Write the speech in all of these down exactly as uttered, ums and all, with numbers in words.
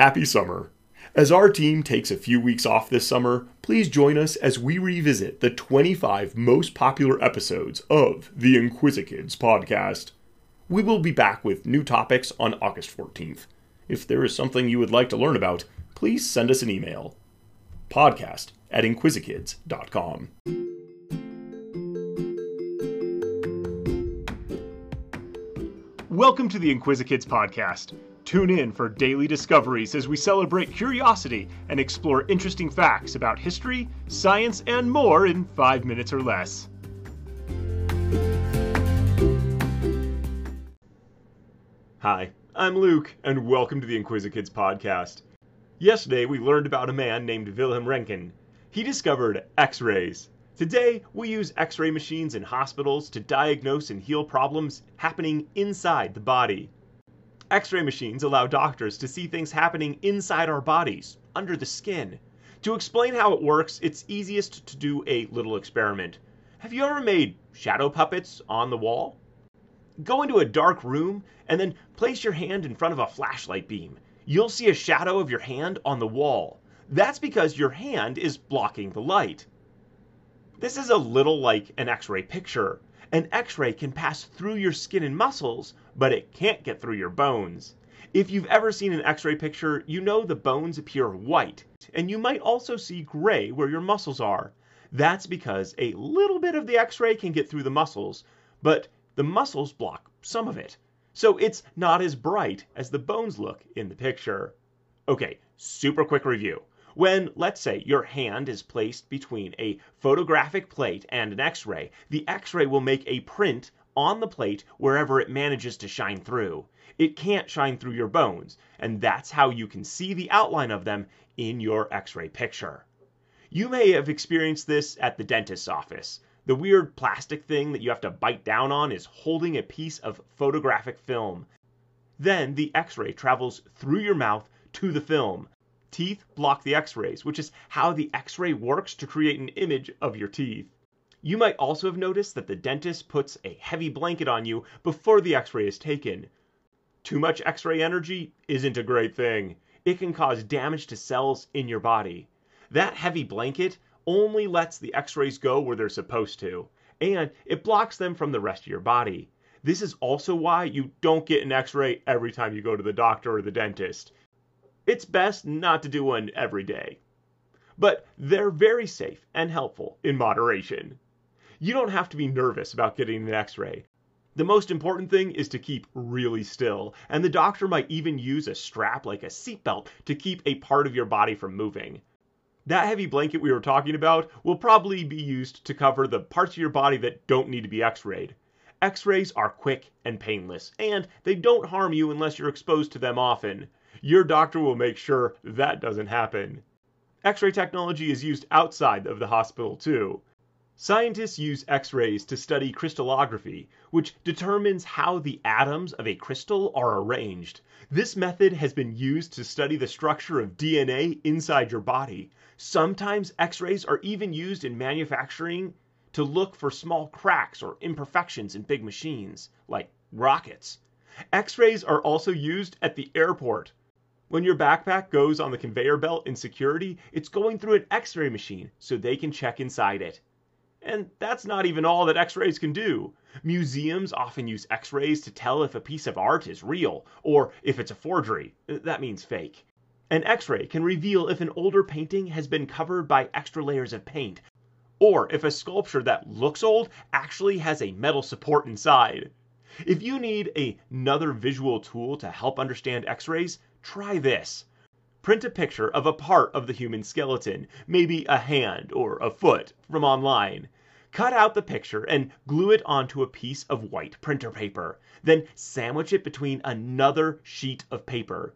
Happy summer! As our team takes a few weeks off this summer, please join us as we revisit the twenty-five most popular episodes of the Inquisikids podcast. We will be back with new topics on August fourteenth. If there is something you would like to learn about, please send us an email. Podcast at inquisikids dot com. Welcome to the Inquisikids podcast. Tune in for daily discoveries as we celebrate curiosity and explore interesting facts about history, science, and more in five minutes or less. Hi, I'm Luke, and welcome to the Inquisikids podcast. Yesterday, we learned about a man named Wilhelm Röntgen. He discovered X-rays. Today, we use X-ray machines in hospitals to diagnose and heal problems happening inside the body. X-ray machines allow doctors to see things happening inside our bodies, under the skin. To explain how it works, it's easiest to do a little experiment. Have you ever made shadow puppets on the wall? Go into a dark room and then place your hand in front of a flashlight beam. You'll see a shadow of your hand on the wall. That's because your hand is blocking the light. This is a little like an X-ray picture. An X-ray can pass through your skin and muscles, but it can't get through your bones. If you've ever seen an X-ray picture, you know the bones appear white, and you might also see gray where your muscles are. That's because a little bit of the X-ray can get through the muscles, but the muscles block some of it. So it's not as bright as the bones look in the picture. Okay, super quick review. When, let's say, your hand is placed between a photographic plate and an X-ray, the X-ray will make a print on the plate wherever it manages to shine through. It can't shine through your bones, and that's how you can see the outline of them in your X-ray picture. You may have experienced this at the dentist's office. The weird plastic thing that you have to bite down on is holding a piece of photographic film. Then the X-ray travels through your mouth to the film. Teeth block the X-rays, which is how the X-ray works to create an image of your teeth. You might also have noticed that the dentist puts a heavy blanket on you before the X-ray is taken. Too much X-ray energy isn't a great thing. It can cause damage to cells in your body. That heavy blanket only lets the X-rays go where they're supposed to, and it blocks them from the rest of your body. This is also why you don't get an X-ray every time you go to the doctor or the dentist. It's best not to do one every day. But they're very safe and helpful in moderation. You don't have to be nervous about getting an X-ray. The most important thing is to keep really still, and the doctor might even use a strap like a seatbelt to keep a part of your body from moving. That heavy blanket we were talking about will probably be used to cover the parts of your body that don't need to be X-rayed. X-rays are quick and painless, and they don't harm you unless you're exposed to them often. Your doctor will make sure that doesn't happen. X-ray technology is used outside of the hospital too. Scientists use X-rays to study crystallography, which determines how the atoms of a crystal are arranged. This method has been used to study the structure of D N A inside your body. Sometimes X-rays are even used in manufacturing to look for small cracks or imperfections in big machines, like rockets. X-rays are also used at the airport. When your backpack goes on the conveyor belt in security, it's going through an X-ray machine so they can check inside it. And that's not even all that X-rays can do. Museums often use X-rays to tell if a piece of art is real or if it's a forgery. That means fake. An X-ray can reveal if an older painting has been covered by extra layers of paint, or if a sculpture that looks old actually has a metal support inside. If you need another visual tool to help understand X-rays, try this. Print a picture of a part of the human skeleton, maybe a hand or a foot, from online. Cut out the picture and glue it onto a piece of white printer paper. Then sandwich it between another sheet of paper.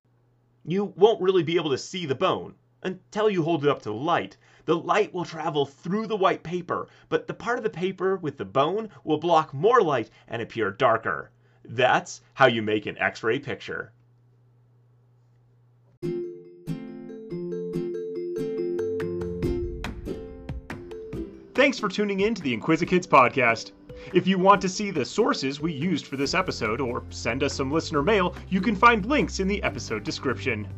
You won't really be able to see the bone until you hold it up to the light. The light will travel through the white paper, but the part of the paper with the bone will block more light and appear darker. That's how you make an X-ray picture. Thanks for tuning in to the Inquisikids podcast. If you want to see the sources we used for this episode or send us some listener mail, you can find links in the episode description.